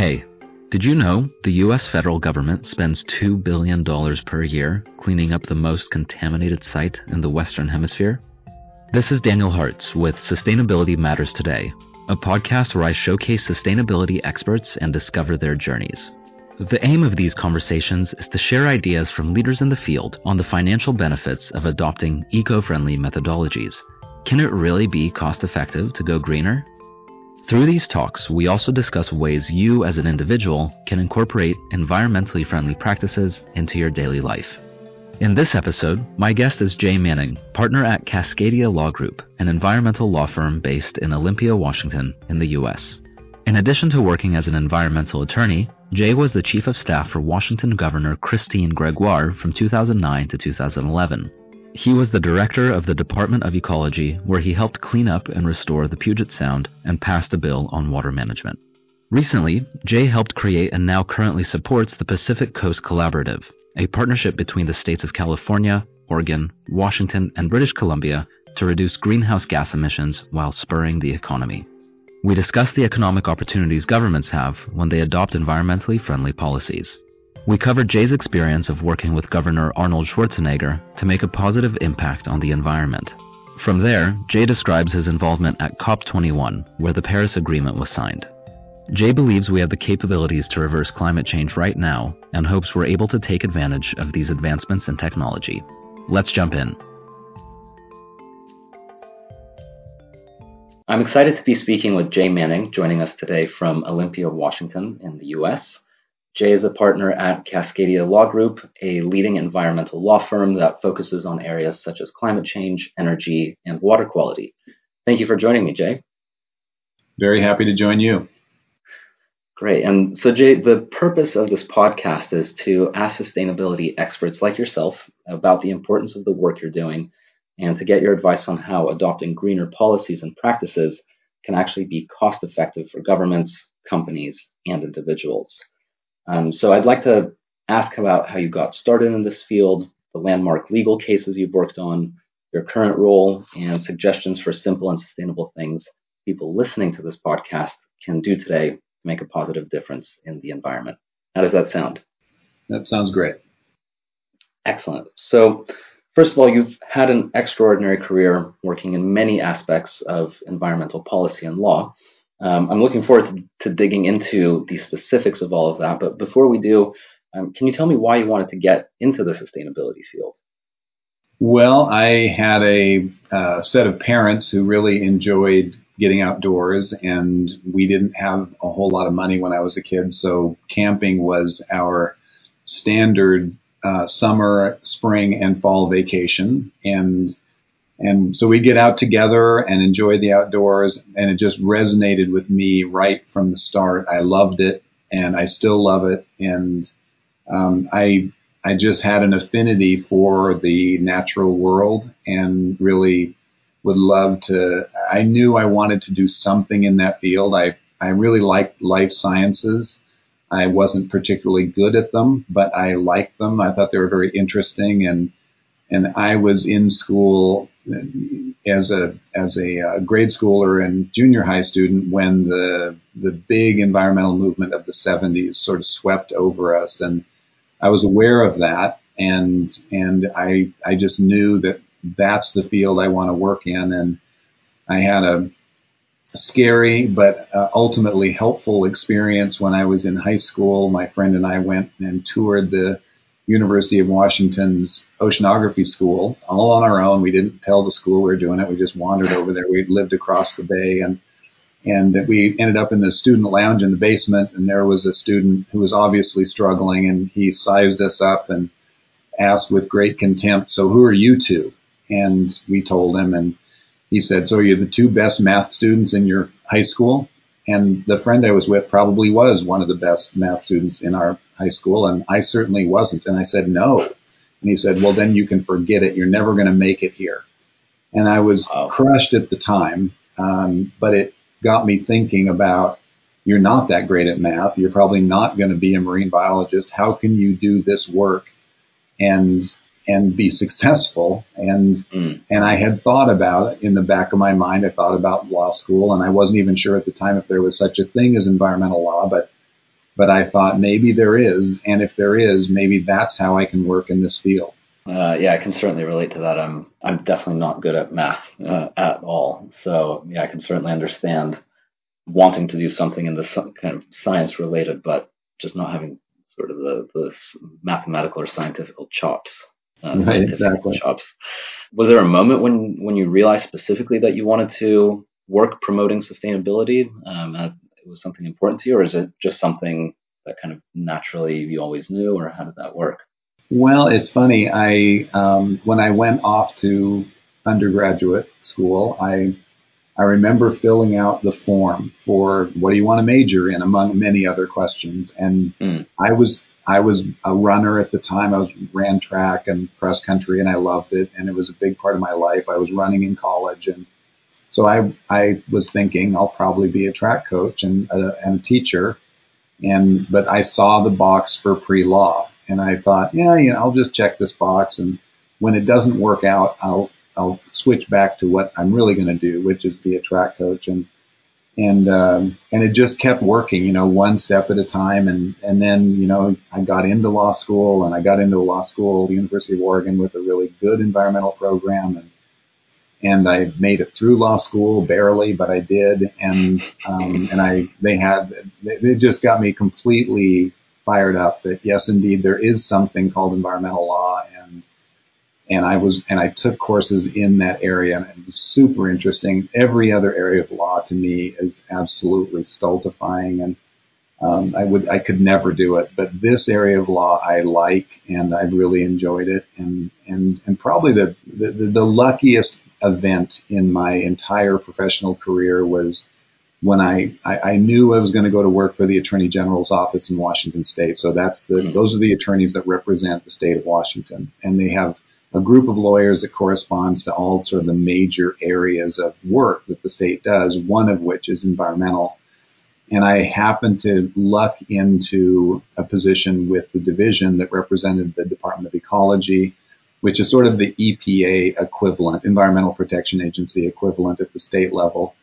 Hey, did you know the US federal government spends $2 billion per year cleaning up the most contaminated site in the Western Hemisphere? This is Daniel Hartz with Sustainability Matters Today, a podcast where I showcase sustainability experts and discover their journeys. The aim of these conversations is to share ideas from leaders in the field on the financial benefits of adopting eco-friendly methodologies. Can it really be cost-effective to go greener? Through these talks, we also discuss ways you as an individual can incorporate environmentally friendly practices into your daily life. In this episode, my guest is Jay Manning, partner at Cascadia Law Group, an environmental law firm based in Olympia, Washington, in the U.S. In addition to working as an environmental attorney, Jay was the chief of staff for Washington Governor Christine Gregoire from 2009 to 2011. He was the director of the Department of Ecology, where he helped clean up and restore the Puget Sound and passed a bill on water management. Recently, Jay helped create and now currently supports the Pacific Coast Collaborative, a partnership between the states of California, Oregon, Washington, and British Columbia to reduce greenhouse gas emissions while spurring the economy. We discuss the economic opportunities governments have when they adopt environmentally friendly policies. We cover Jay's experience of working with Governor Arnold Schwarzenegger to make a positive impact on the environment. From there, Jay describes his involvement at COP21, where the Paris Agreement was signed. Jay believes we have the capabilities to reverse climate change right now and hopes we're able to take advantage of these advancements in technology. Let's jump in. I'm excited to be speaking with Jay Manning, joining us today from Olympia, Washington in the U.S. Jay is a partner at Cascadia Law Group, a leading environmental law firm that focuses on areas such as climate change, energy, and water quality. Thank you for joining me, Jay. Very happy to join you. Great. And so, Jay, the purpose of this podcast is to ask sustainability experts like yourself about the importance of the work you're doing and to get your advice on how adopting greener policies and practices can actually be cost-effective for governments, companies, and individuals. So I'd like to ask about how you got started in this field, the landmark legal cases you've worked on, your current role, and suggestions for simple and sustainable things people listening to this podcast can do today to make a positive difference in the environment. How does that sound? That sounds great. Excellent. So, first of all, you've had an extraordinary career working in many aspects of environmental policy and law. I'm looking forward to digging into the specifics of all of that. But before we do, can you tell me why you wanted to get into the sustainability field? Well, I had a set of parents who really enjoyed getting outdoors, and we didn't have a whole lot of money when I was a kid. So camping was our standard summer, spring, and fall vacation. And so we get out together and enjoy the outdoors, and it just resonated with me right from the start. I loved it, and I still love it. And I just had an affinity for the natural world and really would love to. I knew I wanted to do something in that field. I really liked life sciences. I wasn't particularly good at them, but I liked them. I thought they were very interesting, and I was in school as a grade schooler and junior high student when the big environmental movement of the 70s sort of swept over us, and I was aware of that, and I just knew that that's the field I want to work in, and I had a scary but ultimately helpful experience when I was in high school. My friend and I went and toured the University of Washington's oceanography school all on our own. We didn't tell the school we were doing it. We just wandered over there. We lived across the bay, and we ended up in the student lounge in the basement, and there was a student who was obviously struggling, and he sized us up and asked with great contempt, "So who are you two?" And we told him, and he said, "So you're the two best math students in your high school?" And the friend I was with probably was one of the best math students in our high school, and I certainly wasn't. And I said, "No." And he said, "Well, then you can forget it. You're never going to make it here." And I was crushed at the time, but it got me thinking about, you're not that great at math. You're probably not going to be a marine biologist. How can you do this work and be successful? And I had thought about it in the back of my mind. I thought about law school, and I wasn't even sure at the time if there was such a thing as environmental law, but But I thought maybe there is, and if there is, maybe that's how I can work in this field. Yeah, I can certainly relate to that. I'm definitely not good at math at all. So yeah, I can certainly understand wanting to do something in this kind of science related, but just not having sort of the mathematical or scientific chops. Right, exactly. Chops. Was there a moment when you realized specifically that you wanted to work promoting sustainability? It was something important to you, or is it just something that kind of naturally you always knew, or how did that work? Well, it's funny. I when I went off to undergraduate school, I remember filling out the form for what do you want to major in, among many other questions. And I was a runner at the time. I ran track and cross country, and I loved it. And it was a big part of my life. I was running in college. And so I was thinking I'll probably be a track coach and a teacher. But I saw the box for pre-law. And I thought, I'll just check this box. And when it doesn't work out, I'll switch back to what I'm really going to do, which is be a track coach. And it just kept working, one step at a time. And then, I got into law school, the University of Oregon, with a really good environmental program. And I made it through law school barely, but I did. They just got me completely fired up that yes, indeed, there is something called environmental law. And I took courses in that area, and it was super interesting. Every other area of law to me is absolutely stultifying, and I could never do it. But this area of law I like, and I've really enjoyed it. And probably the luckiest event in my entire professional career was when I knew I was going to go to work for the Attorney General's office in Washington State. So those are the attorneys that represent the state of Washington, and they have a group of lawyers that corresponds to all sort of the major areas of work that the state does, one of which is environmental. And I happened to luck into a position with the division that represented the Department of Ecology, which is sort of the EPA equivalent, Environmental Protection Agency equivalent at the state level.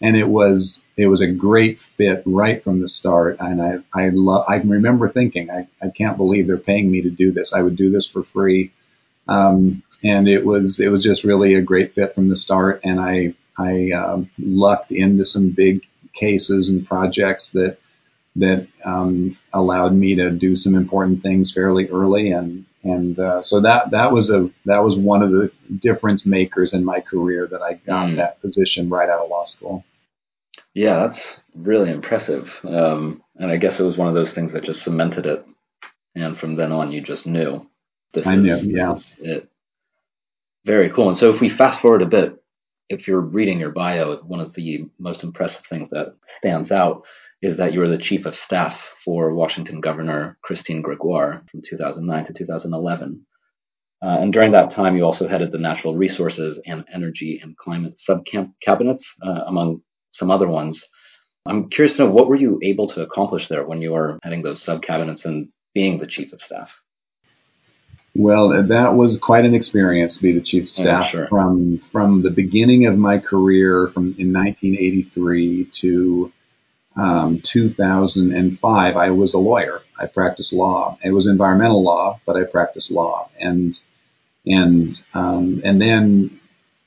And it was a great fit right from the start. And I can remember thinking, I can't believe they're paying me to do this. I would do this for free. And it was just really a great fit from the start. And I lucked into some big cases and projects that allowed me to do some important things fairly early. So that was one of the difference makers in my career, that I got that position right out of law school. Yeah, that's really impressive. And I guess it was one of those things that just cemented it. And from then on, you just knew. This is it. Very cool. And so if we fast forward a bit, if you're reading your bio, one of the most impressive things that stands out is that you were the chief of staff for Washington Governor Christine Gregoire from 2009 to 2011. And during that time, you also headed the Natural Resources and Energy and Climate subcabinets, among some other ones. I'm curious to know, what were you able to accomplish there when you were heading those subcabinets and being the chief of staff? Well, that was quite an experience to be the chief of staff. Sure. From the beginning of my career, in 1983 to 2005, I was a lawyer. I practiced law. It was environmental law, but I practiced law. And then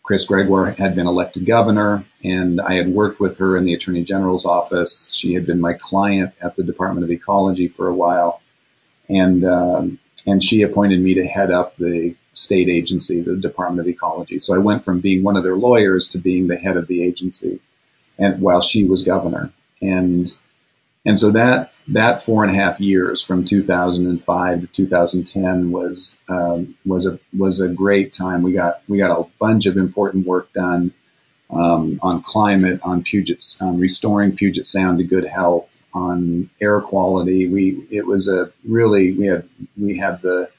Chris Gregoire had been elected governor, and I had worked with her in the Attorney General's office. She had been my client at the Department of Ecology for a while, and she appointed me to head up the state agency, the Department of Ecology. So I went from being one of their lawyers to being the head of the agency, and while she was governor. And so that 4.5 years from 2005 to 2010 was a great time. We got a bunch of important work done on climate, on restoring Puget Sound to good health, on air quality. We had the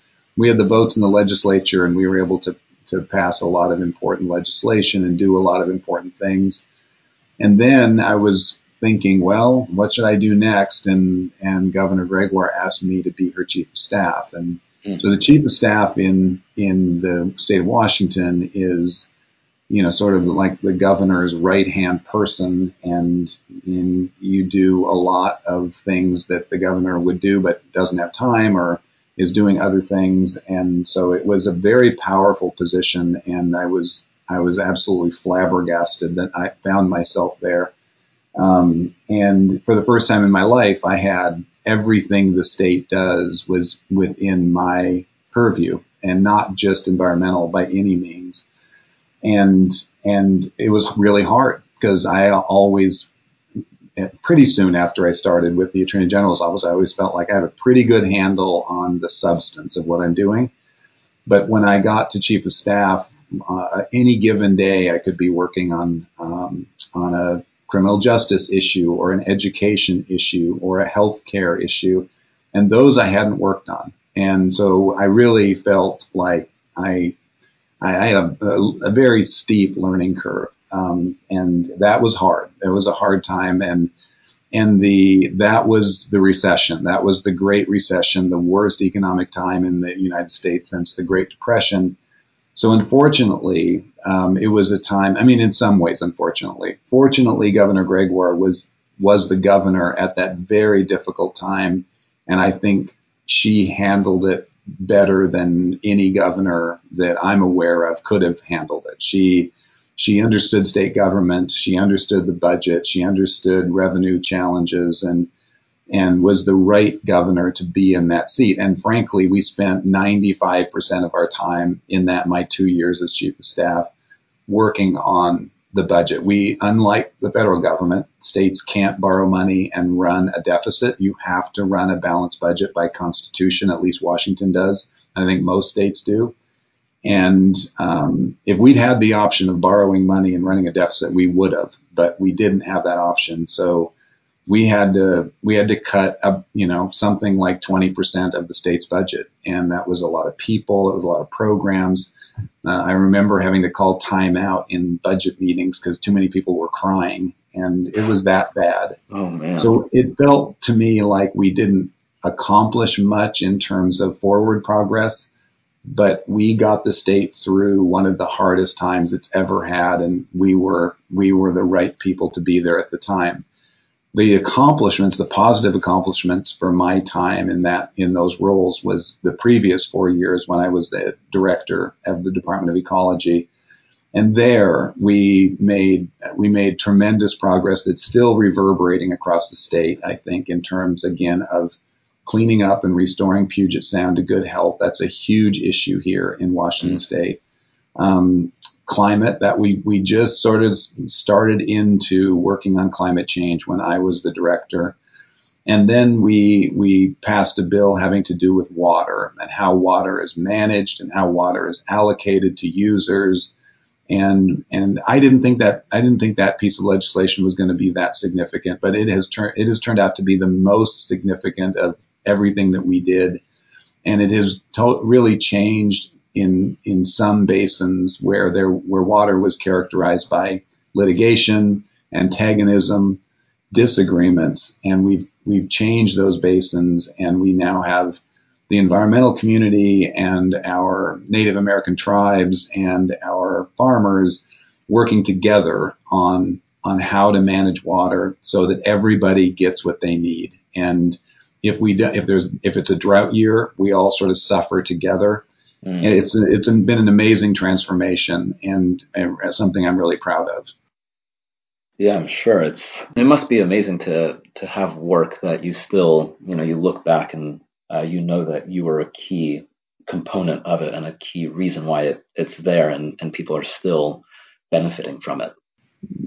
votes in the legislature, and we were able to pass a lot of important legislation and do a lot of important things. And then I was thinking, well, what should I do next? And Governor Gregoire asked me to be her chief of staff. And so the chief of staff in the state of Washington is you know, sort of like the governor's right-hand person, and you do a lot of things that the governor would do but doesn't have time or is doing other things. And so it was a very powerful position, and I was absolutely flabbergasted that I found myself there. And for the first time in my life, I had everything the state does was within my purview, and not just environmental by any means. And it was really hard, because I always, pretty soon after I started with the Attorney General's office, I always felt like I had a pretty good handle on the substance of what I'm doing. But when I got to Chief of Staff, any given day I could be working on a criminal justice issue or an education issue or a healthcare issue, and those I hadn't worked on. And so I really felt like I had a very steep learning curve, and that was hard. It was a hard time, and that was the recession. That was the Great Recession, the worst economic time in the United States since the Great Depression. So unfortunately, it was a time, I mean, in some ways, unfortunately. Fortunately, Governor Gregoire was the governor at that very difficult time, and I think she handled it better than any governor that I'm aware of could have handled it. She understood state government, she understood the budget, she understood revenue challenges, and was the right governor to be in that seat. And frankly, we spent 95% of our time in that, my 2 years as Chief of Staff, working on the budget. We, unlike the federal government, states can't borrow money and run a deficit. You have to run a balanced budget by constitution. At least Washington does. I think most states do. And if we'd had the option of borrowing money and running a deficit, we would have, but we didn't have that option. So we had to cut up, something like 20% of the state's budget. And that was a lot of people. It was a lot of programs. I remember having to call time out in budget meetings because too many people were crying, and it was that bad. Oh, man. So it felt to me like we didn't accomplish much in terms of forward progress, but we got the state through one of the hardest times it's ever had, and we were the right people to be there at the time. The accomplishments, the positive accomplishments for my time in those roles was the previous 4 years when I was the director of the Department of Ecology. And there we made tremendous progress that's still reverberating across the state, I think, in terms, again, of cleaning up and restoring Puget Sound to good health. That's a huge issue here in Washington State. Climate, that we just sort of started into working on climate change when I was the director. And then we passed a bill having to do with water and how water is managed and how water is allocated to users. And I didn't think that piece of legislation was going to be that significant, but it has turned out to be the most significant of everything that we did. And it has really changed in some basins where water was characterized by litigation, antagonism, disagreements, and we've changed those basins, and we now have the environmental community and our Native American tribes and our farmers working together on how to manage water so that everybody gets what they need. And if it's a drought year, we all sort of suffer together. And it's been an amazing transformation, and something I'm really proud of. Yeah, I'm sure it must be amazing to have work that you still, you look back and that you were a key component of it and a key reason why it's there, and people are still benefiting from it.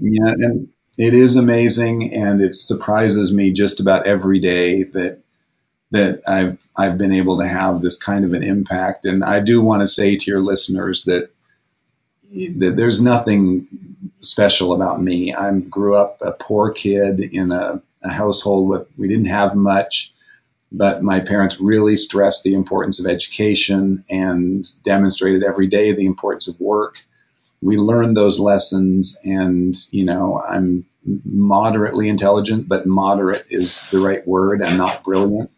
Yeah, and it is amazing, and it surprises me just about every day that I've been able to have this kind of an impact. And I do want to say to your listeners that there's nothing special about me. I grew up a poor kid in a household we didn't have much, but my parents really stressed the importance of education and demonstrated every day the importance of work. We learned those lessons, and, I'm moderately intelligent, but moderate is the right word. I'm not brilliant.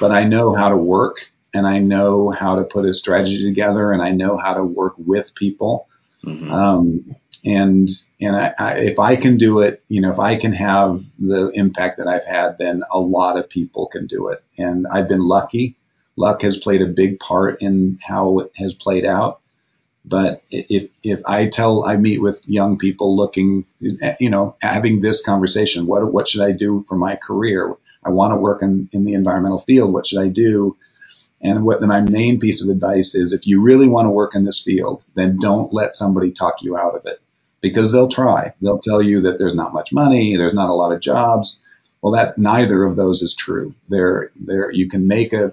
But I know how to work, and I know how to put a strategy together, and I know how to work with people. Mm-hmm. And I, if I can do it, you know, if I can have the impact that I've had, then a lot of people can do it. And I've been lucky. Luck has played a big part in how it has played out. But if I meet with young people looking, you know, having this conversation, what should I do for my career? I want to work in the environmental field. What should I do? And what my main piece of advice is, if you really want to work in this field, then don't let somebody talk you out of it, because they'll try. They'll tell you that there's not much money, there's not a lot of jobs. Well, that neither of those is true. There you can make an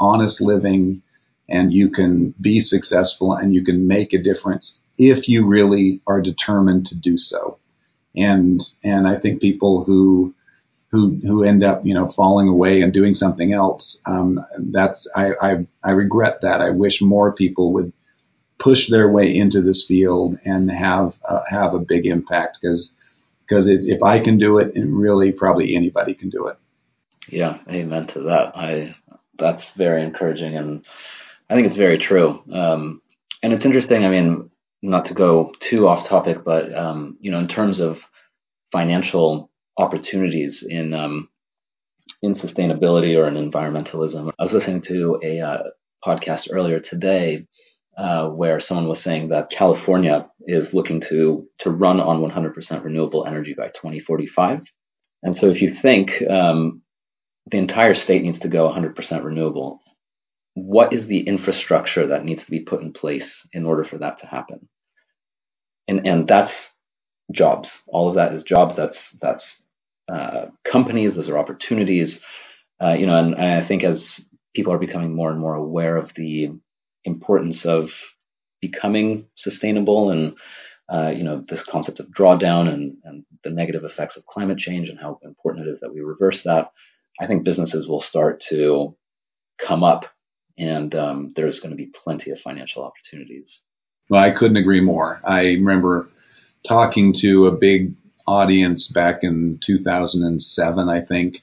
honest living, and you can be successful, and you can make a difference if you really are determined to do so. And I think people who end up, you know, falling away and doing something else, I regret that. I wish more people would push their way into this field and have a big impact, because if I can do it, and really probably anybody can do it. Yeah, amen to that. That's very encouraging, and I think it's very true. And it's interesting, I mean, not to go too off topic, but, you know, in terms of financial opportunities in sustainability or in environmentalism. I was listening to a podcast earlier today where someone was saying that California is looking to run on 100% renewable energy by 2045. And so if you think the entire state needs to go 100% renewable, what is the infrastructure that needs to be put in place in order for that to happen? And that's jobs. All of that is jobs. That's companies. Those are opportunities. You know, and I think as people are becoming more and more aware of the importance of becoming sustainable, and you know, this concept of drawdown and the negative effects of climate change and how important it is that we reverse that, I think businesses will start to come up, and there's going to be plenty of financial opportunities. Well, I couldn't agree more. I remember talking to a big audience back in 2007, I think,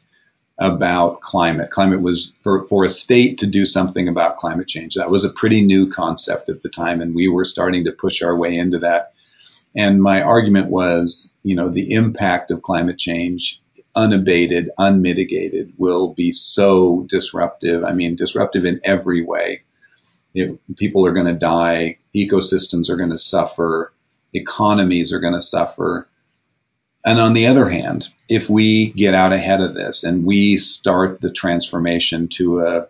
about climate. Climate was for a state to do something about climate change. That was a pretty new concept at the time, and we were starting to push our way into that. And my argument was, you know, the impact of climate change, unabated, unmitigated, will be so disruptive. I mean, disruptive in every way. People are going to die. Ecosystems are going to suffer. Economies are going to suffer. And on the other hand, if we get out ahead of this and we start the transformation to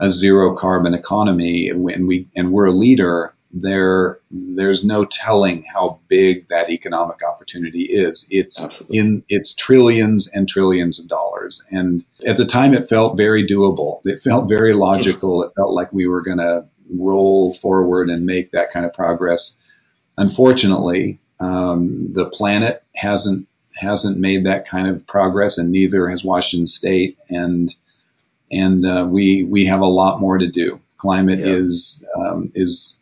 a zero carbon economy, and we're a leader, there's no telling how big that economic opportunity is. It's trillions and trillions of dollars. And at the time, it felt very doable. It felt very logical. It felt like we were going to roll forward and make that kind of progress. Unfortunately, the planet hasn't made that kind of progress, and neither has Washington State. And we have a lot more to do. Climate is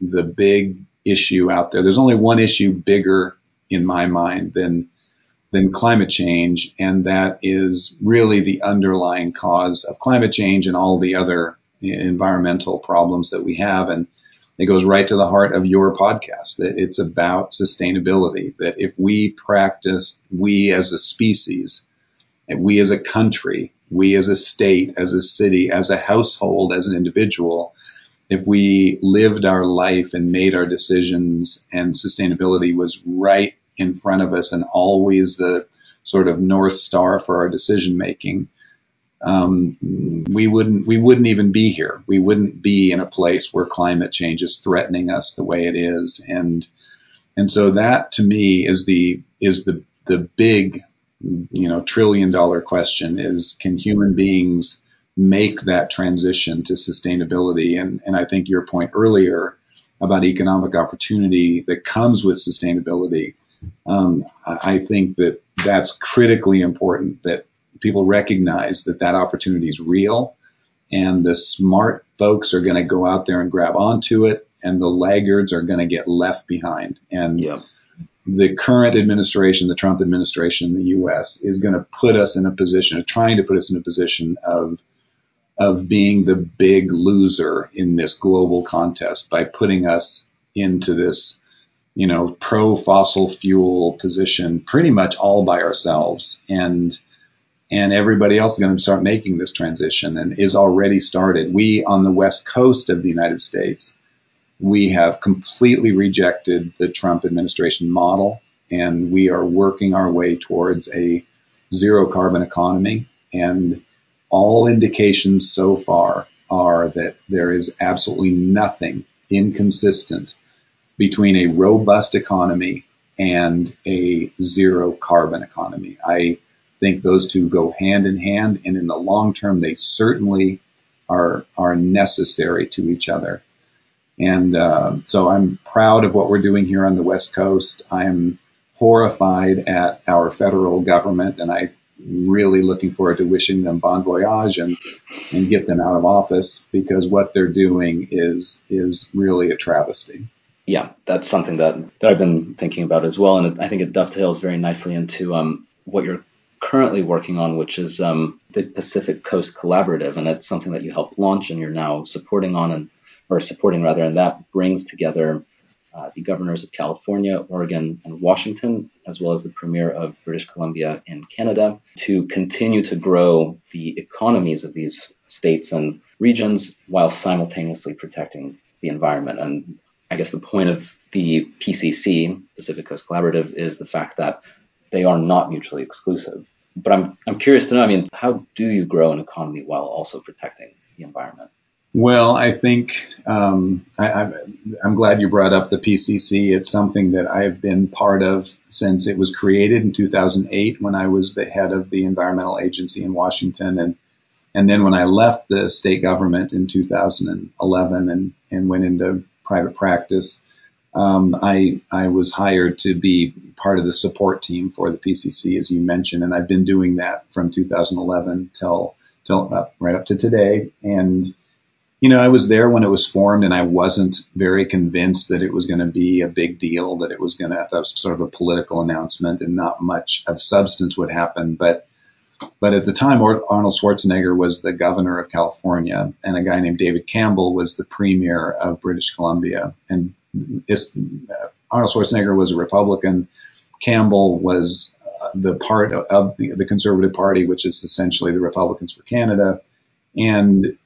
the big issue out there. There's only one issue bigger in my mind than climate change, and that is really the underlying cause of climate change and all the other environmental problems that we have. And it goes right to the heart of your podcast, that it's about sustainability, that if we practice, we as a species, and we as a country, we as a state, as a city, as a household, as an individual, if we lived our life and made our decisions, and sustainability was right in front of us and always the sort of North Star for our decision making, we wouldn't even be here. We wouldn't be in a place where climate change is threatening us the way it is. And so that to me is the big, you know, $1 trillion question is, can human beings make that transition to sustainability? And I think your point earlier about economic opportunity that comes with sustainability, I think that that's critically important, that people recognize that opportunity is real, and the smart folks are going to go out there and grab onto it, and the laggards are going to get left behind. And the current administration, the Trump administration in the U.S., is going to put us in a position, of being the big loser in this global contest by putting us into this you know, pro-fossil fuel position pretty much all by ourselves. And everybody else is going to start making this transition and is already started. We, on the West Coast of the United States, we have completely rejected the Trump administration model, and we are working our way towards a zero-carbon economy. And all indications so far are that there is absolutely nothing inconsistent between a robust economy and a zero-carbon economy. I think those two go hand in hand, and in the long term, they certainly are necessary to each other. And so I'm proud of what we're doing here on the West Coast. I'm horrified at our federal government, and I'm really looking forward to wishing them bon voyage and get them out of office, because what they're doing is really a travesty. Yeah, that's something that I've been thinking about as well, and I think it dovetails very nicely into what you're currently working on, which is the Pacific Coast Collaborative, and it's something that you helped launch and you're now supporting, and that brings together the governors of California, Oregon, and Washington, as well as the premier of British Columbia and Canada, to continue to grow the economies of these states and regions while simultaneously protecting the environment. And I guess the point of the PCC, Pacific Coast Collaborative, is the fact that they are not mutually exclusive. But I'm curious to know, how do you grow an economy while also protecting the environment? Well, I think I'm glad you brought up the PCC. It's something that I've been part of since it was created in 2008 when I was the head of the environmental agency in Washington. And then when I left the state government in 2011 and went into private practice, I was hired to be part of the support team for the PCC, as you mentioned. And I've been doing that from 2011 till right up to today. And you know, I was there when it was formed, and I wasn't very convinced that it was going to be a big deal, that was sort of a political announcement and not much of substance would happen. But at the time, Arnold Schwarzenegger was the governor of California, and a guy named David Campbell was the premier of British Columbia. And Arnold Schwarzenegger was a Republican. Campbell was the part of the Conservative Party, which is essentially the Republicans for Canada.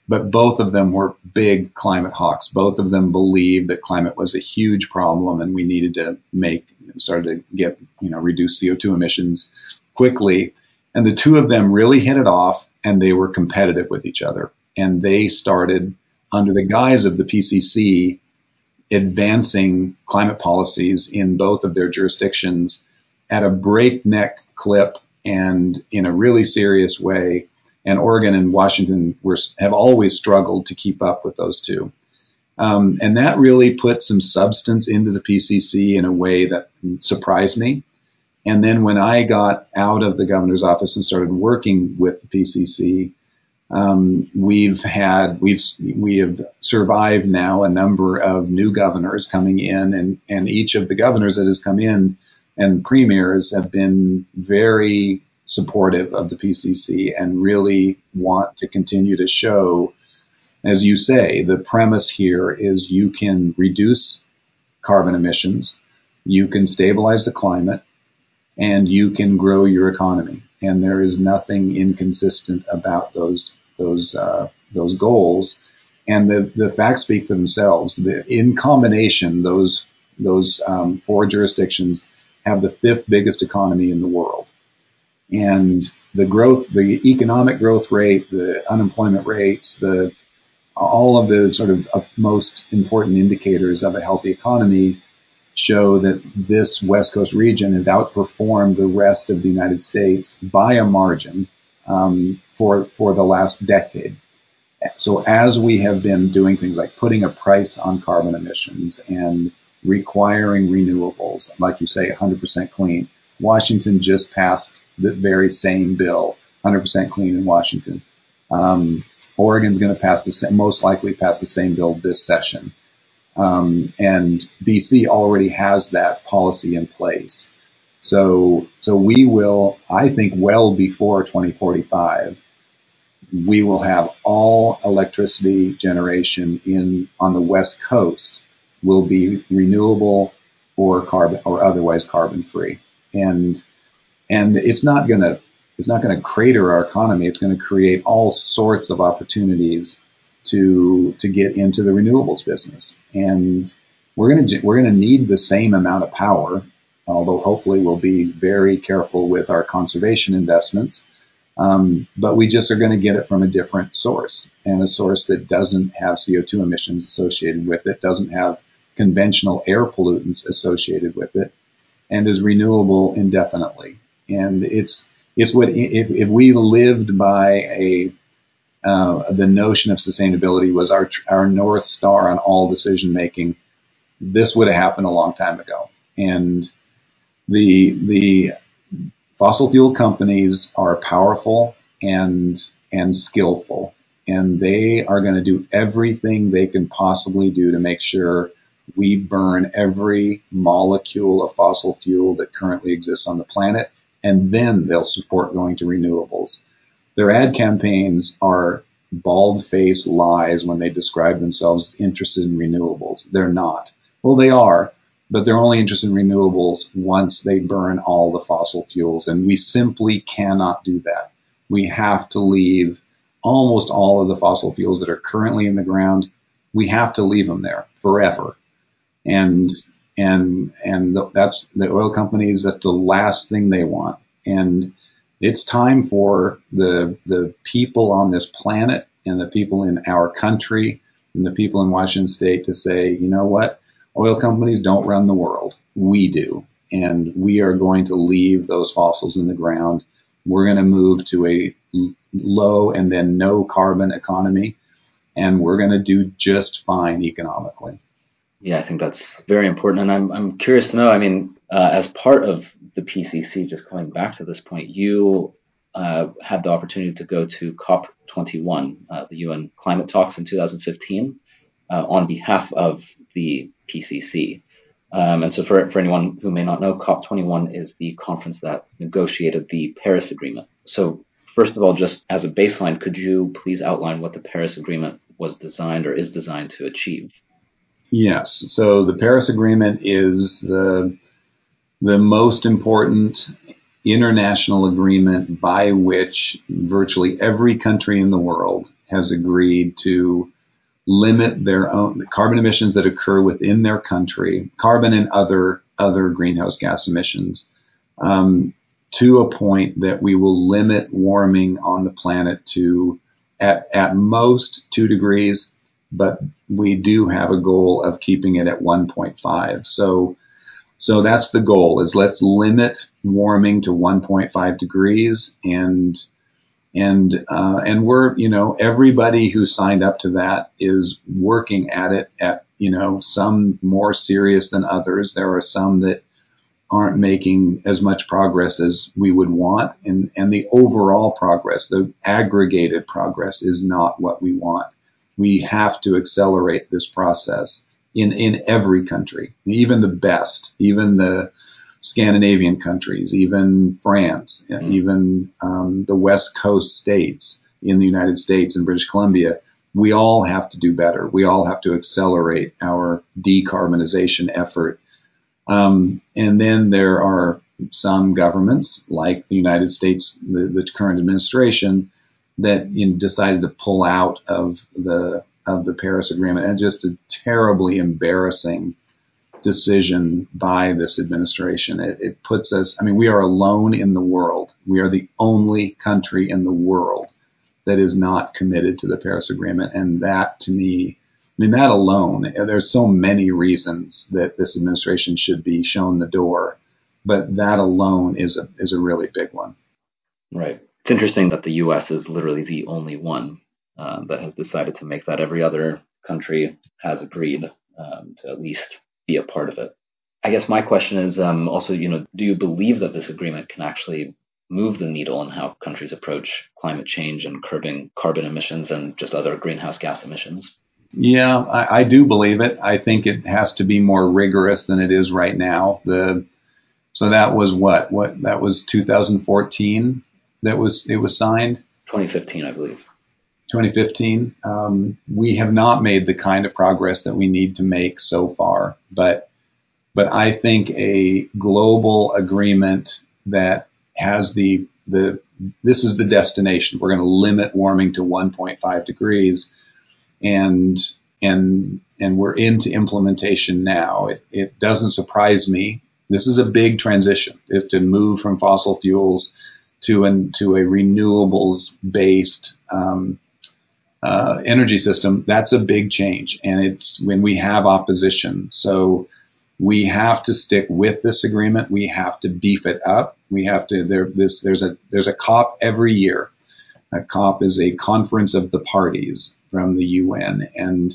But both of them were big climate hawks. Both of them believed that climate was a huge problem and we needed to reduce CO2 emissions quickly. And the two of them really hit it off, and they were competitive with each other. And they started, under the guise of the PCC, advancing climate policies in both of their jurisdictions at a breakneck clip and in a really serious way. And Oregon and Washington have always struggled to keep up with those two. And that really put some substance into the PCC in a way that surprised me. And then when I got out of the governor's office and started working with the PCC, we have survived now a number of new governors coming in, and each of the governors that has come in and premiers have been very supportive of the PCC and really want to continue to show, as you say, the premise here is you can reduce carbon emissions, you can stabilize the climate, and you can grow your economy. And there is nothing inconsistent about those goals. And the facts speak for themselves. In combination, those four jurisdictions have the fifth biggest economy in the world. And the growth, the economic growth rate, the unemployment rates, all of the sort of most important indicators of a healthy economy show that this West Coast region has outperformed the rest of the United States by a margin for the last decade. So as we have been doing things like putting a price on carbon emissions and requiring renewables, like you say, 100% clean, Washington just passed the very same bill, 100% clean in Washington. Oregon's going to most likely pass the same bill this session. And BC already has that policy in place. So we will, I think well before 2045, we will have all electricity generation on the West Coast will be renewable or carbon or otherwise carbon free. And it's not going to crater our economy. It's going to create all sorts of opportunities to get into the renewables business. And we're going to need the same amount of power, although hopefully we'll be very careful with our conservation investments. But we just are going to get it from a different source, and a source that doesn't have CO2 emissions associated with it, doesn't have conventional air pollutants associated with it, and is renewable indefinitely. And it's what if we lived by the notion of sustainability was our North Star on all decision making, this would have happened a long time ago. And the fossil fuel companies are powerful and skillful, and they are going to do everything they can possibly do to make sure we burn every molecule of fossil fuel that currently exists on the planet, and then they'll support going to renewables. Their ad campaigns are bald-faced lies when they describe themselves as interested in renewables. They're not. Well, they are, but they're only interested in renewables once they burn all the fossil fuels, and we simply cannot do that. We have to leave almost all of the fossil fuels that are currently in the ground. We have to leave them there forever. And that's the oil companies. That's the last thing they want. And it's time for the people on this planet and the people in our country and the people in Washington State to say, you know what? Oil companies don't run the world. We do. And we are going to leave those fossils in the ground. We're going to move to a low and then no carbon economy. And we're going to do just fine economically. Yeah, I think that's very important. And I'm curious to know, I mean, as part of the PCC, just going back to this point, you had the opportunity to go to COP21, the UN climate talks in 2015, on behalf of the PCC. And so for anyone who may not know, COP21 is the conference that negotiated the Paris Agreement. So first of all, just as a baseline, could you please outline what the Paris Agreement was designed or is designed to achieve? Yes. So the Paris Agreement is the most important international agreement by which virtually every country in the world has agreed to limit their own carbon emissions that occur within their country, carbon and other greenhouse gas emissions, to a point that we will limit warming on the planet to at most 2 degrees. But we do have a goal of keeping it at 1.5. So that's the goal, is let's limit warming to 1.5 degrees. And we're, you know, everybody who signed up to that is working at it at, you know, some more serious than others. There are some that aren't making as much progress as we would want. And the overall progress, the aggregated progress, is not what we want. We have to accelerate this process in every country, even the best, even the Scandinavian countries, even France, even the West Coast states in the United States and British Columbia. We all have to do better. We all have to accelerate our decarbonization effort. And then there are some governments like the United States, the current administration, that decided to pull out of the Paris Agreement, and just a terribly embarrassing decision by this administration. It puts us, I mean, we are alone in the world. We are the only country in the world that is not committed to the Paris Agreement. And that, to me, I mean, that alone, there's so many reasons that this administration should be shown the door, but that alone is a really big one. Right. It's interesting that the U.S. is literally the only one that has decided to make that. Every other country has agreed to at least be a part of it. I guess my question is also, you know, do you believe that this agreement can actually move the needle on how countries approach climate change and curbing carbon emissions and just other greenhouse gas emissions? Yeah, I do believe it. I think it has to be more rigorous than it is right now. So that was what? That was 2014. It was signed 2015, I believe. 2015. We have not made the kind of progress that we need to make so far, but But I think a global agreement that has this is the destination. We're going to limit warming to 1.5 degrees, and we're into implementation now. It doesn't surprise me. This is a big transition, is to move from fossil fuels to a renewables-based energy system. That's a big change, and it's when we have opposition. So we have to stick with this agreement. We have to beef it up. We have to. There's a COP every year. A COP is a conference of the parties from the UN, and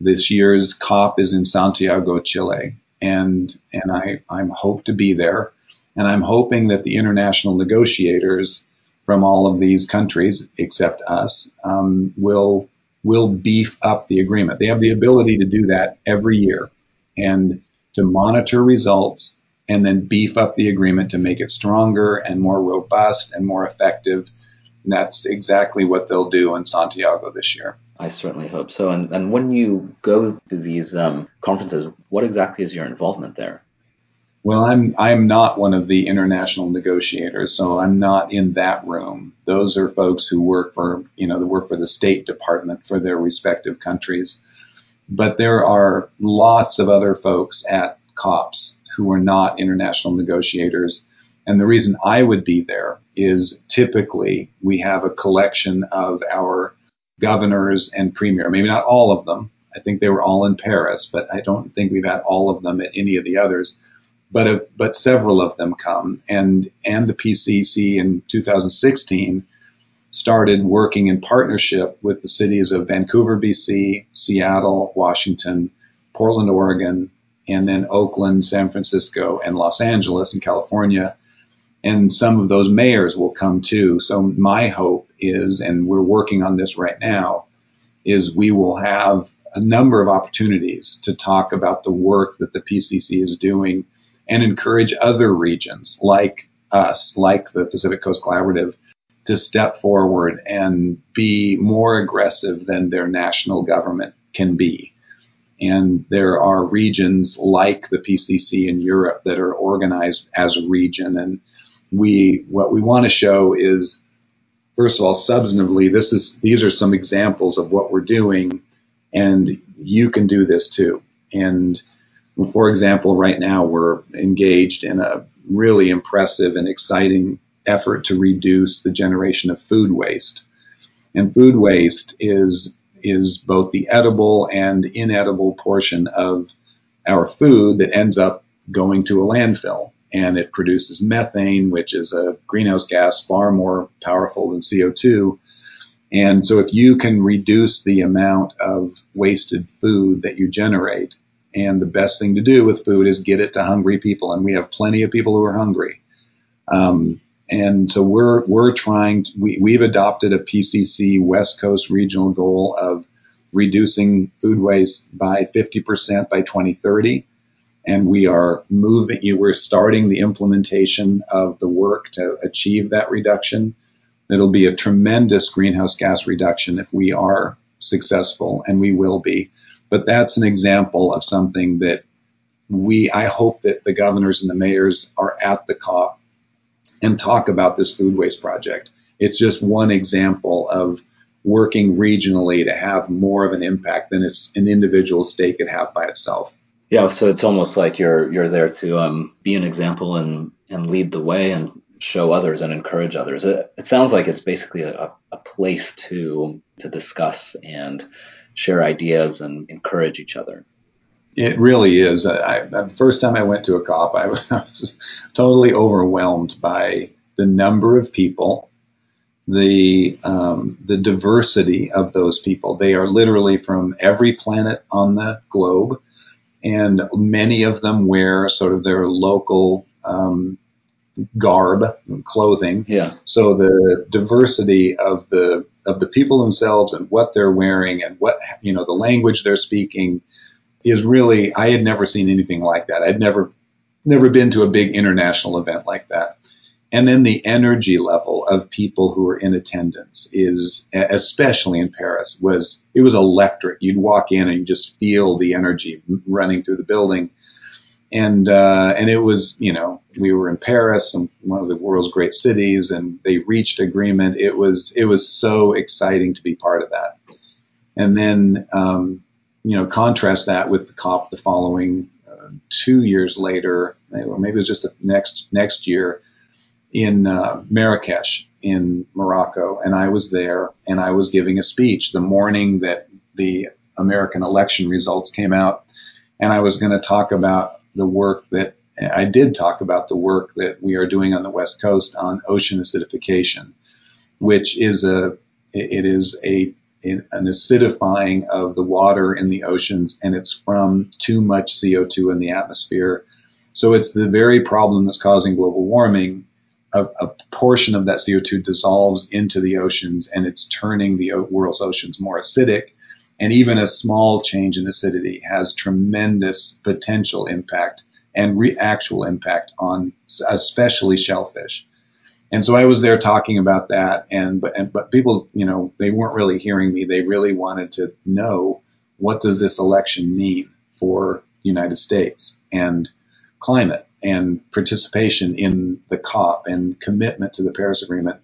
this year's COP is in Santiago, Chile, and I'm hope to be there. And I'm hoping that the international negotiators from all of these countries, except us, will beef up the agreement. They have the ability to do that every year and to monitor results and then beef up the agreement to make it stronger and more robust and more effective. And that's exactly what they'll do in Santiago this year. I certainly hope so. And when you go to these conferences, what exactly is your involvement there? Well, I'm not one of the international negotiators, so I'm not in that room. Those are folks who work for the State Department for their respective countries. But there are lots of other folks at COPs who are not international negotiators. And the reason I would be there is typically we have a collection of our governors and premier, maybe not all of them. I think they were all in Paris, but I don't think we've had all of them at any of the others. But several of them come, and the PCC in 2016 started working in partnership with the cities of Vancouver, BC, Seattle, Washington, Portland, Oregon, and then Oakland, San Francisco, and Los Angeles in California. And some of those mayors will come too. So my hope is, and we're working on this right now, is we will have a number of opportunities to talk about the work that the PCC is doing and encourage other regions like us, like the Pacific Coast Collaborative, to step forward and be more aggressive than their national government can be. And there are regions like the PCC in Europe that are organized as a region. And what we want to show is, first of all, substantively, these are some examples of what we're doing, and you can do this too. And for example, right now we're engaged in a really impressive and exciting effort to reduce the generation of food waste. And food waste is both the edible and inedible portion of our food that ends up going to a landfill. And it produces methane, which is a greenhouse gas far more powerful than CO2. And so if you can reduce the amount of wasted food that you generate, and the best thing to do with food is get it to hungry people. And we have plenty of people who are hungry. And so we're trying to, we've adopted a PCC West Coast regional goal of reducing food waste by 50% by 2030. And we are moving, we're starting the implementation of the work to achieve that reduction. It'll be a tremendous greenhouse gas reduction if we are successful, and we will be. But that's an example of something that I hope that the governors and the mayors are at the COP and talk about this food waste project. It's just one example of working regionally to have more of an impact than an individual state could have by itself. Yeah, so it's almost like you're there to be an example and lead the way and show others and encourage others. It sounds like it's basically a place to discuss and share ideas and encourage each other. It really is. The first time I went to a COP, I was totally overwhelmed by the number of people, the diversity of those people. They are literally from every planet on the globe, and many of them wear sort of their local garb, clothing. Yeah. So the diversity of the people themselves and what they're wearing and what, the language they're speaking is really, I had never seen anything like that. I'd never been to a big international event like that. And then the energy level of people who are in attendance is, especially in Paris, it was electric. You'd walk in and you just feel the energy running through the building. And it was, you know, we were in Paris, and one of the world's great cities, and they reached agreement. It was so exciting to be part of that. And then, you know, contrast that with the COP the following 2 years later, or maybe it was just the next year in Marrakesh in Morocco. And I was there, and I was giving a speech the morning that the American election results came out. And I was going to talk about the work that we are doing on the West Coast on ocean acidification, which is an acidifying of the water in the oceans, and it's from too much CO2 in the atmosphere. So it's the very problem that's causing global warming. A portion of that CO2 dissolves into the oceans, and it's turning the world's oceans more acidic. And even a small change in acidity has tremendous potential impact and actual impact on especially shellfish. And so I was there talking about that, but people, you know, they weren't really hearing me. They really wanted to know, what does this election mean for the United States and climate and participation in the COP and commitment to the Paris Agreement?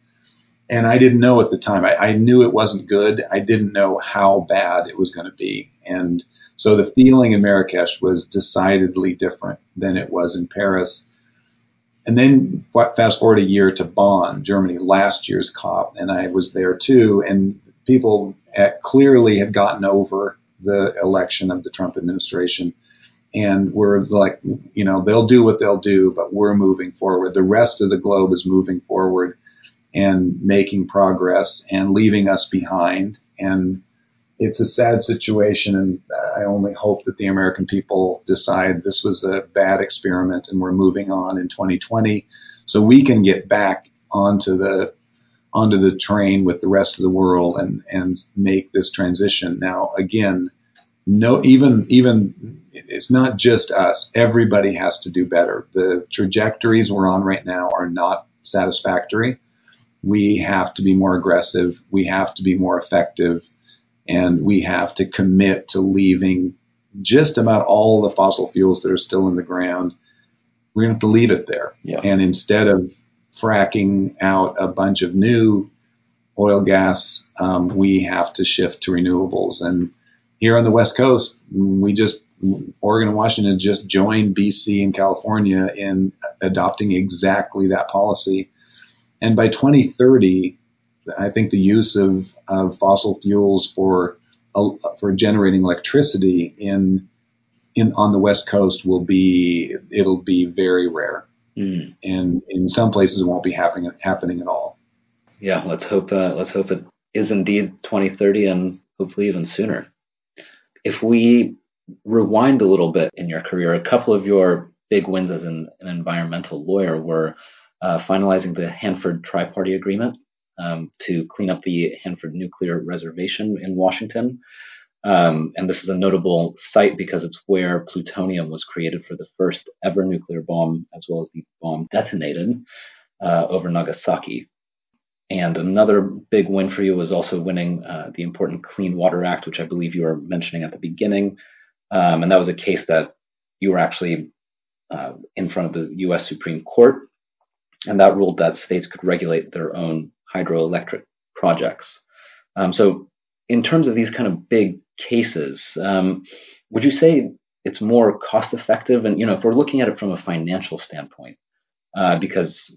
And I didn't know at the time. I knew it wasn't good. I didn't know how bad it was going to be. And so the feeling in Marrakesh was decidedly different than it was in Paris. And then fast forward a year to Bonn, Germany, last year's COP, and I was there too. And people clearly had gotten over the election of the Trump administration and were like, you know, they'll do what they'll do, but we're moving forward. The rest of the globe is moving forward and making progress and leaving us behind. And it's a sad situation, and I only hope that the American people decide this was a bad experiment and we're moving on in 2020 so we can get back onto the train with the rest of the world and make this transition. Now, again, even it's not just us. Everybody has to do better. The trajectories we're on right now are not satisfactory. We have to be more aggressive, we have to be more effective, and we have to commit to leaving just about all the fossil fuels that are still in the ground. We're going to have to leave it there. Yeah. And instead of fracking out a bunch of new oil, gas, we have to shift to renewables. And here on the West Coast, Oregon and Washington just joined BC and California in adopting exactly that policy. And by 2030, I think the use of fossil fuels for generating electricity on the West Coast it'll be very rare. Mm. And in some places it won't be happening at all. Yeah, let's hope it is indeed 2030, and hopefully even sooner. If we rewind a little bit in your career, a couple of your big wins as an environmental lawyer were finalizing the Hanford Tri-Party Agreement to clean up the Hanford Nuclear Reservation in Washington. And this is a notable site because it's where plutonium was created for the first ever nuclear bomb, as well as the bomb detonated over Nagasaki. And another big win for you was also winning the important Clean Water Act, which I believe you were mentioning at the beginning. And that was a case that you were actually in front of the U.S. Supreme Court. And that ruled that states could regulate their own hydroelectric projects. So in terms of these kind of big cases, would you say it's more cost effective? And, you know, if we're looking at it from a financial standpoint, because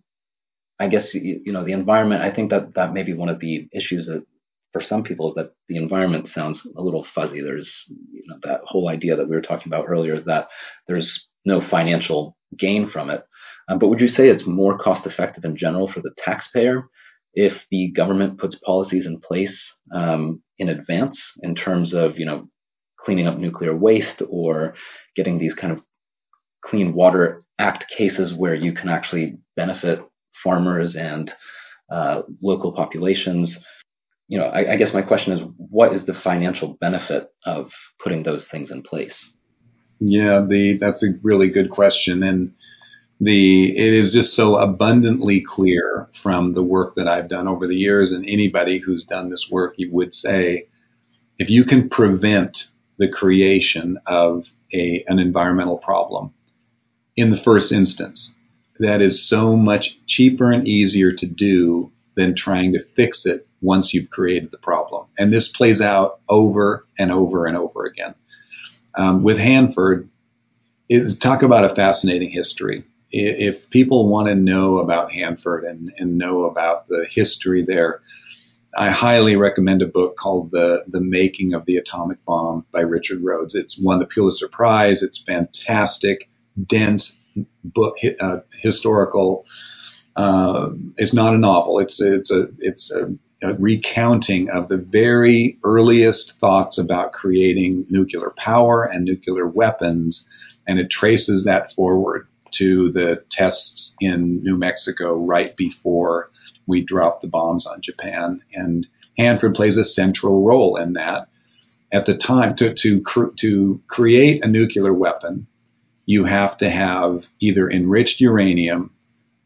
I guess, you know, the environment, I think that may be one of the issues that for some people is that the environment sounds a little fuzzy. There's, you know, that whole idea that we were talking about earlier that there's no financial gain from it. But would you say it's more cost effective in general for the taxpayer if the government puts policies in place in advance in terms of, you know, cleaning up nuclear waste or getting these kind of Clean Water Act cases where you can actually benefit farmers and local populations? You know, I guess my question is, what is the financial benefit of putting those things in place? Yeah, that's a really good question. And it is just so abundantly clear from the work that I've done over the years, and anybody who's done this work, you would say, if you can prevent the creation of an environmental problem, in the first instance. That is so much cheaper and easier to do than trying to fix it once you've created the problem. And this plays out over and over and over again. With Hanford, talk about a fascinating history. If people want to know about Hanford and know about the history there, I highly recommend a book called The Making of the Atomic Bomb by Richard Rhodes. It's won the Pulitzer Prize. It's fantastic, dense book, historical. It's not a novel. It's a recounting of the very earliest thoughts about creating nuclear power and nuclear weapons, and it traces that forward to the tests in New Mexico right before we dropped the bombs on Japan. And Hanford plays a central role in that. At the time, to create a nuclear weapon, you have to have either enriched uranium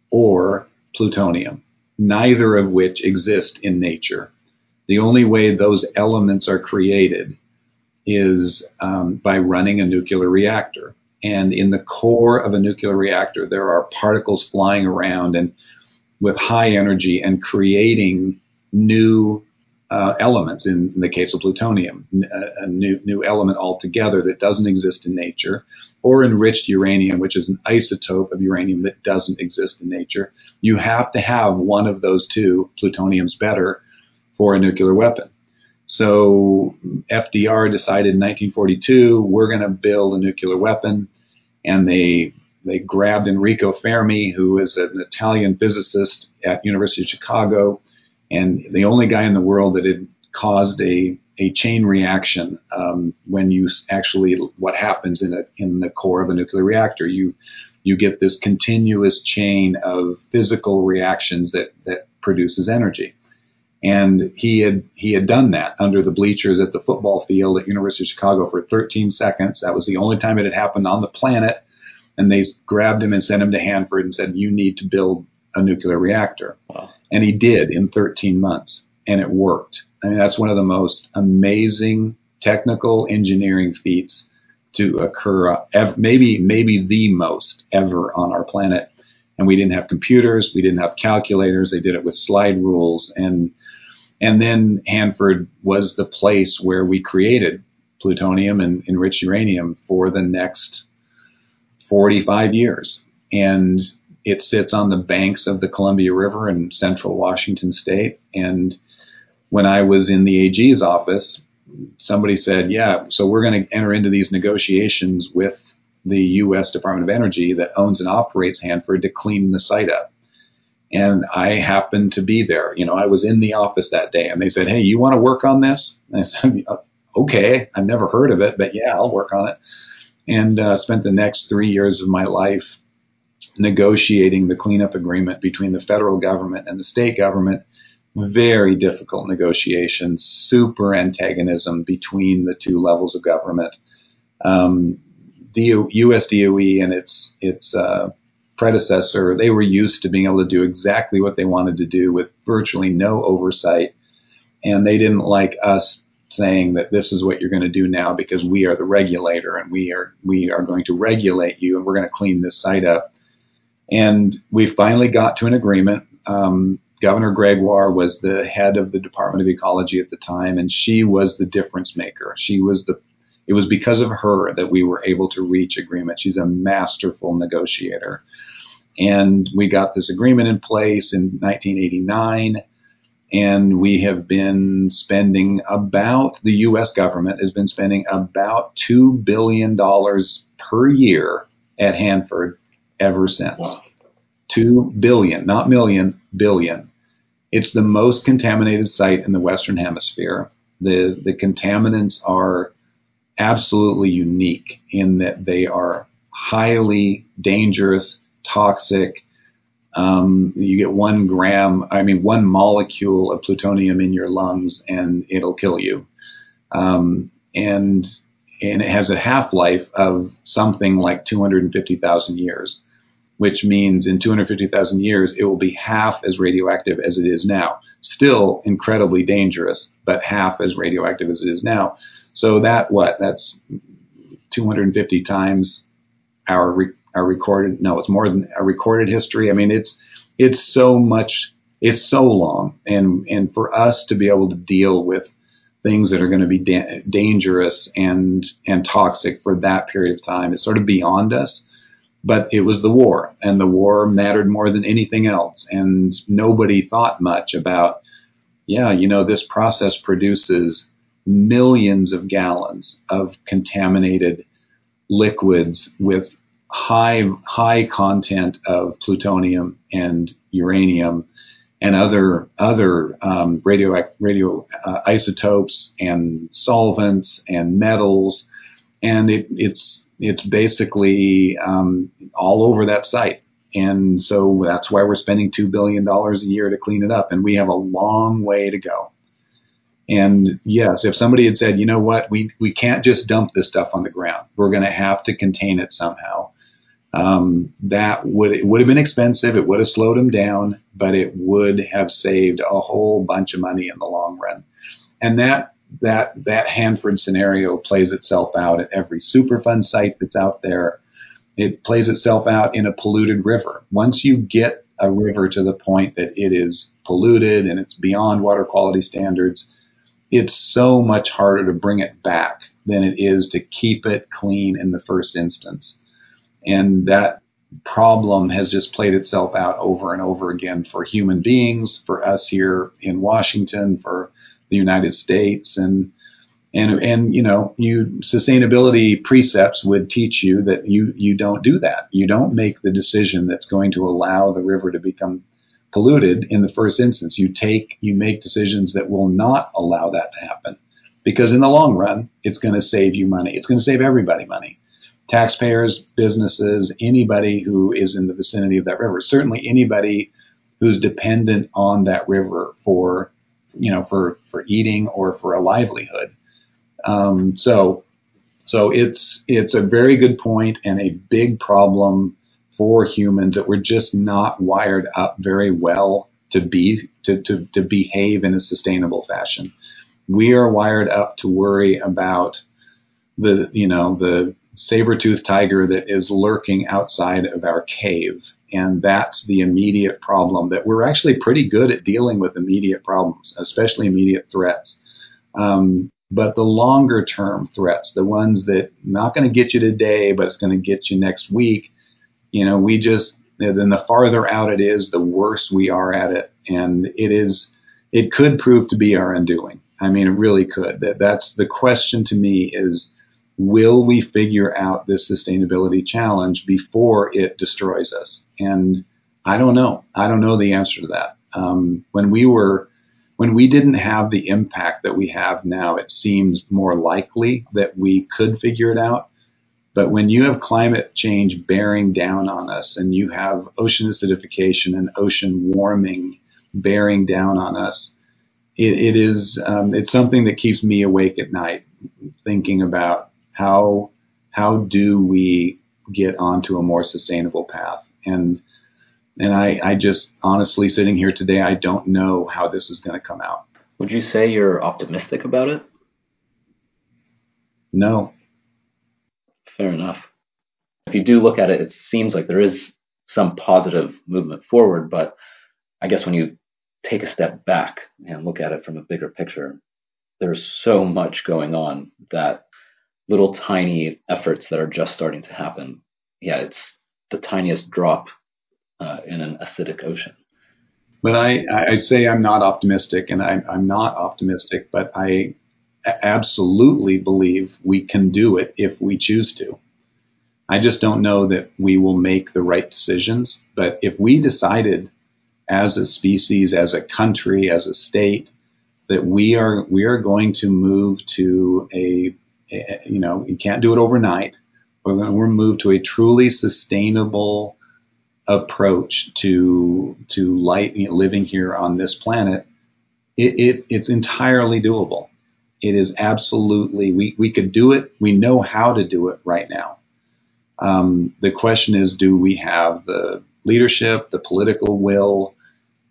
or plutonium, neither of which exist in nature. The only way those elements are created is by running a nuclear reactor. And in the core of a nuclear reactor, there are particles flying around and with high energy and creating new elements, in the case of plutonium, a new element altogether that doesn't exist in nature, or enriched uranium, which is an isotope of uranium that doesn't exist in nature. You have to have one of those two, plutonium's better, for a nuclear weapon. So FDR decided in 1942, we're going to build a nuclear weapon, and they grabbed Enrico Fermi, who is an Italian physicist at University of Chicago, and the only guy in the world that had caused a chain reaction when you actually, what happens in the core of a nuclear reactor, you get this continuous chain of physical reactions that produces energy. And he had done that under the bleachers at the football field at University of Chicago for 13 seconds. That was the only time it had happened on the planet. And they grabbed him and sent him to Hanford and said, you need to build a nuclear reactor. Wow. And he did in 13 months, and it worked. I mean, that's one of the most amazing technical engineering feats to occur, maybe the most ever on our planet. And we didn't have computers, we didn't have calculators, they did it with slide rules. And then Hanford was the place where we created plutonium and enriched uranium for the next 45 years. And it sits on the banks of the Columbia River in central Washington State. And when I was in the AG's office, somebody said, yeah, so we're going to enter into these negotiations with the US Department of Energy that owns and operates Hanford to clean the site up. And I happened to be there. You know, I was in the office that day, and they said, hey, you want to work on this? And I said, okay, I've never heard of it, but yeah, I'll work on it. And spent the next 3 years of my life negotiating the cleanup agreement between the federal government and the state government. Very difficult negotiations, super antagonism between the two levels of government. The US DOE and its predecessor, they were used to being able to do exactly what they wanted to do with virtually no oversight. And they didn't like us saying that this is what you're going to do now because we are the regulator and we are going to regulate you and we're going to clean this site up. And we finally got to an agreement. Governor Gregoire was the head of the Department of Ecology at the time, and she was the difference maker. It was because of her that we were able to reach agreement. She's a masterful negotiator. And we got this agreement in place in 1989, and we have been spending the U.S. government has been spending about $2 billion per year at Hanford ever since. Wow. $2 billion, not million, billion. It's the most contaminated site in the Western Hemisphere. The contaminants are absolutely unique in that they are highly dangerous, toxic. You get 1 molecule of plutonium in your lungs and it'll kill you. And it has a half-life of something like 250,000 years, which means in 250,000 years, it will be half as radioactive as it is now. Still incredibly dangerous, but half as radioactive as it is now. So that's 250 times our it's more than a recorded history. I mean, it's so much, it's so long. And for us to be able to deal with things that are going to be dangerous and toxic for that period of time is sort of beyond us. But it was the war, and the war mattered more than anything else. And nobody thought much about, this process produces millions of gallons of contaminated liquids with high content of plutonium and uranium and other radio isotopes and solvents and metals. And it's basically all over that site. And so that's why we're spending $2 billion a year to clean it up. And we have a long way to go. And yes, if somebody had said, you know what, we can't just dump this stuff on the ground. We're going to have to contain it somehow. It would have been expensive. It would have slowed them down, but it would have saved a whole bunch of money in the long run. And that Hanford scenario plays itself out at every Superfund site that's out there. It plays itself out in a polluted river. Once you get a river to the point that it is polluted and it's beyond water quality standards, it's so much harder to bring it back than it is to keep it clean in the first instance. And that problem has just played itself out over and over again for human beings, for us here in Washington, for the United States. And sustainability precepts would teach you that you don't do that. You don't make the decision that's going to allow the river to become polluted in the first instance. You make decisions that will not allow that to happen, because in the long run, it's going to save you money. It's going to save everybody money. Taxpayers, businesses, anybody who is in the vicinity of that river, certainly anybody who's dependent on that river for eating or for a livelihood. So it's a very good point and a big problem for humans that we're just not wired up very well to behave in a sustainable fashion. We are wired up to worry about the saber-toothed tiger that is lurking outside of our cave. And that's the immediate problem that we're actually pretty good at dealing with, immediate problems, especially immediate threats. But the longer term threats, the ones that not going to get you today, but it's going to get you next week. Then the farther out it is, the worse we are at it. And it could prove to be our undoing. I mean, it really could. That's the question to me is, will we figure out this sustainability challenge before it destroys us? And I don't know. I don't know the answer to that. When we didn't have the impact that we have now, it seems more likely that we could figure it out. But when you have climate change bearing down on us, and you have ocean acidification and ocean warming bearing down on us, it's something that keeps me awake at night, thinking about how do we get onto a more sustainable path? And I just honestly, sitting here today, I don't know how this is going to come out. Would you say you're optimistic about it? No. Fair enough. If you do look at it, it seems like there is some positive movement forward, but I guess when you take a step back and look at it from a bigger picture, there's so much going on that little tiny efforts that are just starting to happen. Yeah, it's the tiniest drop in an acidic ocean. But I say I'm not optimistic, and I'm not optimistic, but I absolutely believe we can do it if we choose to. I just don't know that we will make the right decisions. But if we decided as a species, as a country, as a state, that we are going to move to you can't do it overnight, but we're moved to a truly sustainable approach to living here on this planet, it's entirely doable. It is absolutely, we could do it. We know how to do it right now. The question is, do we have the leadership, the political will,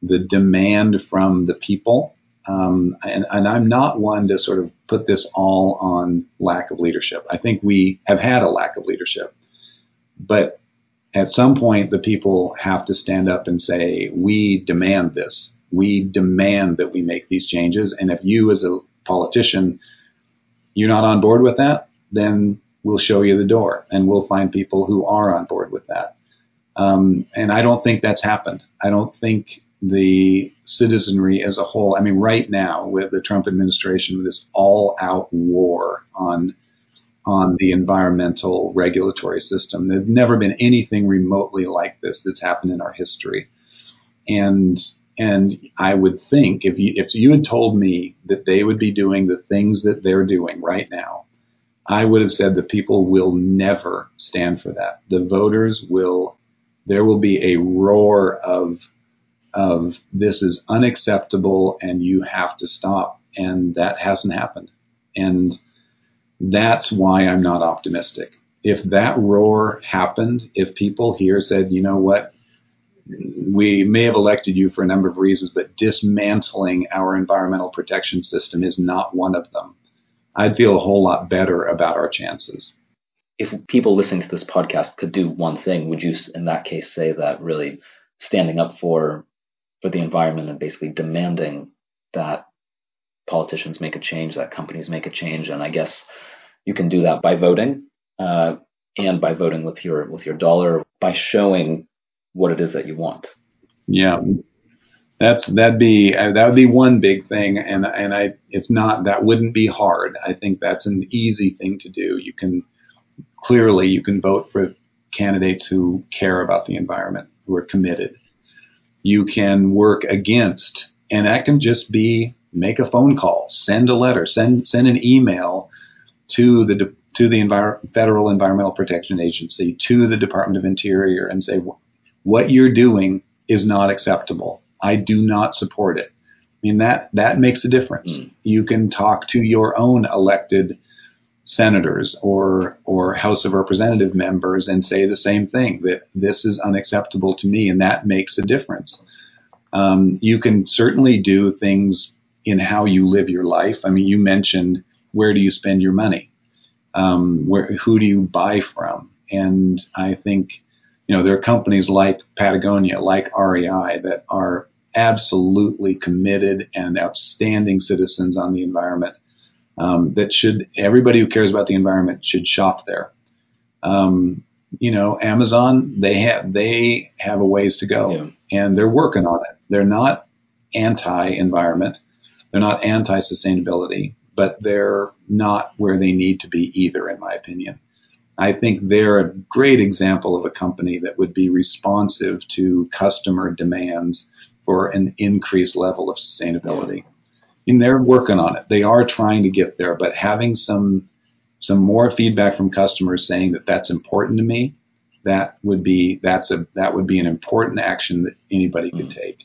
the demand from the people? And I'm not one to sort of put this all on lack of leadership. I think we have had a lack of leadership, but at some point, the people have to stand up and say, we demand this. We demand that we make these changes. And if you as a politician, you're not on board with that, then we'll show you the door and we'll find people who are on board with that. And I don't think that's happened. I don't think the citizenry as a whole, I mean, right now with the Trump administration, this all out war on the environmental regulatory system. There's never been anything remotely like this that's happened in our history. And I would think if you had told me that they would be doing the things that they're doing right now, I would have said the people will never stand for that. The voters will, there will be a roar of this is unacceptable and you have to stop. And that hasn't happened. And that's why I'm not optimistic. If that roar happened, if people here said, you know what, we may have elected you for a number of reasons, but dismantling our environmental protection system is not one of them, I'd feel a whole lot better about our chances. If people listening to this podcast could do one thing, would you in that case say that really standing up for the environment and basically demanding that politicians make a change, that companies make a change, and I guess you can do that by voting, and by voting with your dollar, by showing what it is that you want. Yeah, that would be one big thing, and it's not, that wouldn't be hard. I think that's an easy thing to do. You can vote for candidates who care about the environment, who are committed. You can work against, and that can just be, make a phone call, send a letter, send an email to the Federal Environmental Protection Agency, to the Department of Interior, and say, what you're doing is not acceptable. I do not support it. I mean, that makes a difference. Mm. You can talk to your own elected senators or House of Representative members and say the same thing, that this is unacceptable to me, and that makes a difference. You can certainly do things in how you live your life. I mean, you mentioned, where do you spend your money? Who do you buy from? And I think, you know, there are companies like Patagonia, like REI, that are absolutely committed and outstanding citizens on the environment. Everybody who cares about the environment should shop there. You know, Amazon, they have a ways to go, yeah, and they're working on it. They're not anti-environment. They're not anti-sustainability, but they're not where they need to be either, in my opinion. I think they're a great example of a company that would be responsive to customer demands for an increased level of sustainability. And they're working on it. They are trying to get there, but having some more feedback from customers saying that that's important to me, that would be an important action that anybody could take.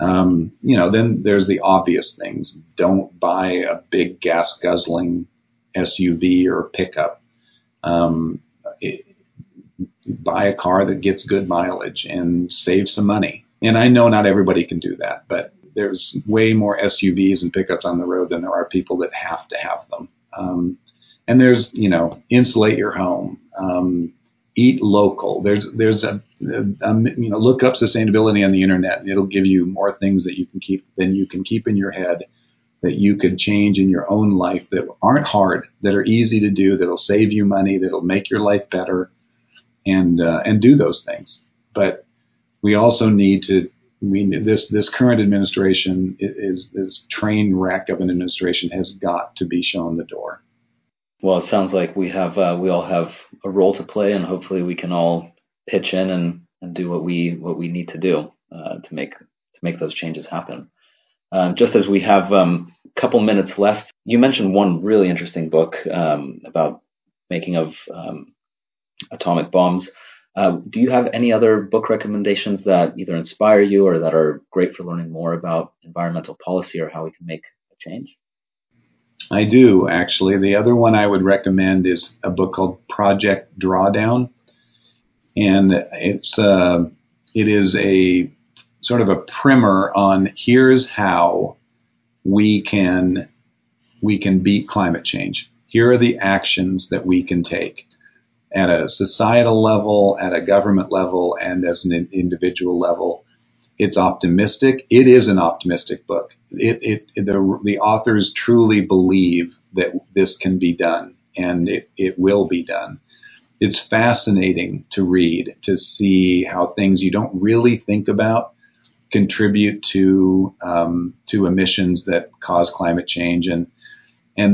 You know, then there's the obvious things. Don't buy a big gas guzzling SUV or pickup. Buy a car that gets good mileage and save some money. And I know not everybody can do that, but there's way more SUVs and pickups on the road than there are people that have to have them. And there's, you know, insulate your home, eat local. There's look up sustainability on the internet, and it'll give you more things that you can keep than you can keep in your head, that you could change in your own life, that aren't hard, that are easy to do, that'll save you money, that'll make your life better, and do those things. But we also need to. I mean, this current administration, is this train wreck of an administration, has got to be shown the door. Well, it sounds like we all have a role to play, and hopefully we can all pitch in and do what we need to do to make those changes happen. Just as we have a couple minutes left, you mentioned one really interesting book about making of atomic bombs. Do you have any other book recommendations that either inspire you or that are great for learning more about environmental policy or how we can make a change? I do, actually. The other one I would recommend is a book called Project Drawdown. And it is a sort of a primer on, here's how we can beat climate change. Here are the actions that we can take. at a societal level, at a government level, and as an individual level. It's optimistic. It is an optimistic book. The authors truly believe that this can be done, and it will be done. It's fascinating to read, to see how things you don't really think about contribute to emissions that cause climate change. And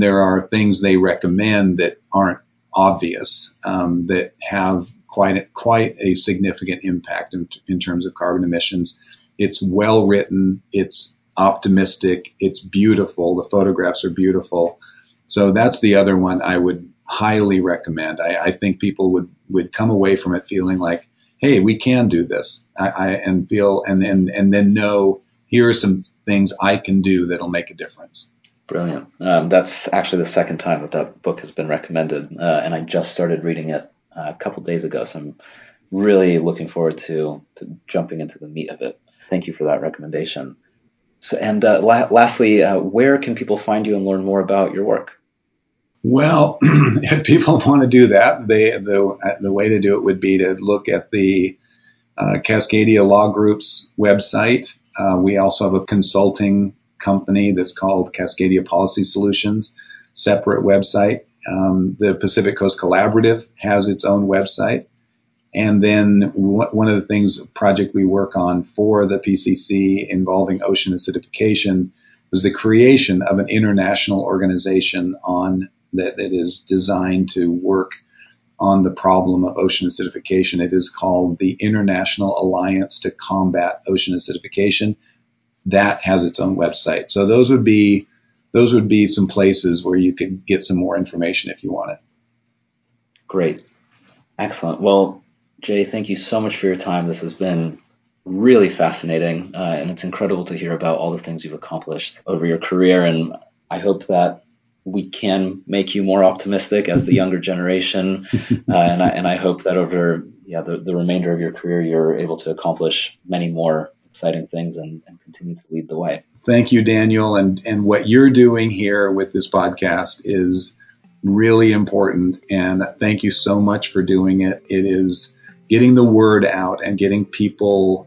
there are things they recommend that aren't obvious, that have quite a significant impact in terms of carbon emissions. It's well written, it's optimistic, it's beautiful. The photographs are beautiful. So that's the other one I would highly recommend. I think people would come away from it feeling like, hey, we can do this. And then know, here are some things I can do that'll make a difference. Brilliant. That's actually the second time that book has been recommended, and I just started reading it a couple days ago, so I'm really looking forward to jumping into the meat of it. Thank you for that recommendation. So, and lastly, where can people find you and learn more about your work? Well, if people want to do that, the way to do it would be to look at the Cascadia Law Group's website. We also have a consulting company that's called Cascadia Policy Solutions, separate website. The Pacific Coast Collaborative has its own website. And then one of the things, project we work on for the PCC involving ocean acidification, was the creation of an international organization that is designed to work on the problem of ocean acidification. It is called the International Alliance to Combat Ocean Acidification. That has its own website. So those would be some places where you could get some more information if you wanted. Great. Excellent. Well, Jay, thank you so much for your time. This has been really fascinating, and it's incredible to hear about all the things you've accomplished over your career. And I hope that we can make you more optimistic as the younger generation. And I hope that over the remainder of your career, you're able to accomplish many more exciting things and continue to lead the way. Thank you, Daniel. And what you're doing here with this podcast is really important. And thank you so much for doing it. It is getting the word out and getting people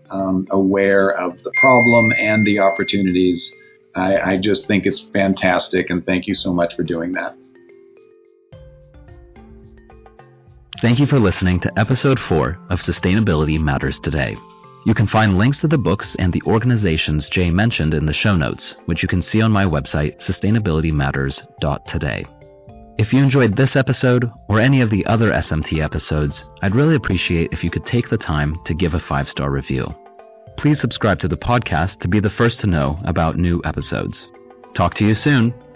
aware of the problem and the opportunities. I just think it's fantastic. And thank you so much for doing that. Thank you for listening to episode 4 of Sustainability Matters Today. You can find links to the books and the organizations Jay mentioned in the show notes, which you can see on my website, sustainabilitymatters.today. If you enjoyed this episode or any of the other SMT episodes, I'd really appreciate if you could take the time to give a 5-star review. Please subscribe to the podcast to be the first to know about new episodes. Talk to you soon.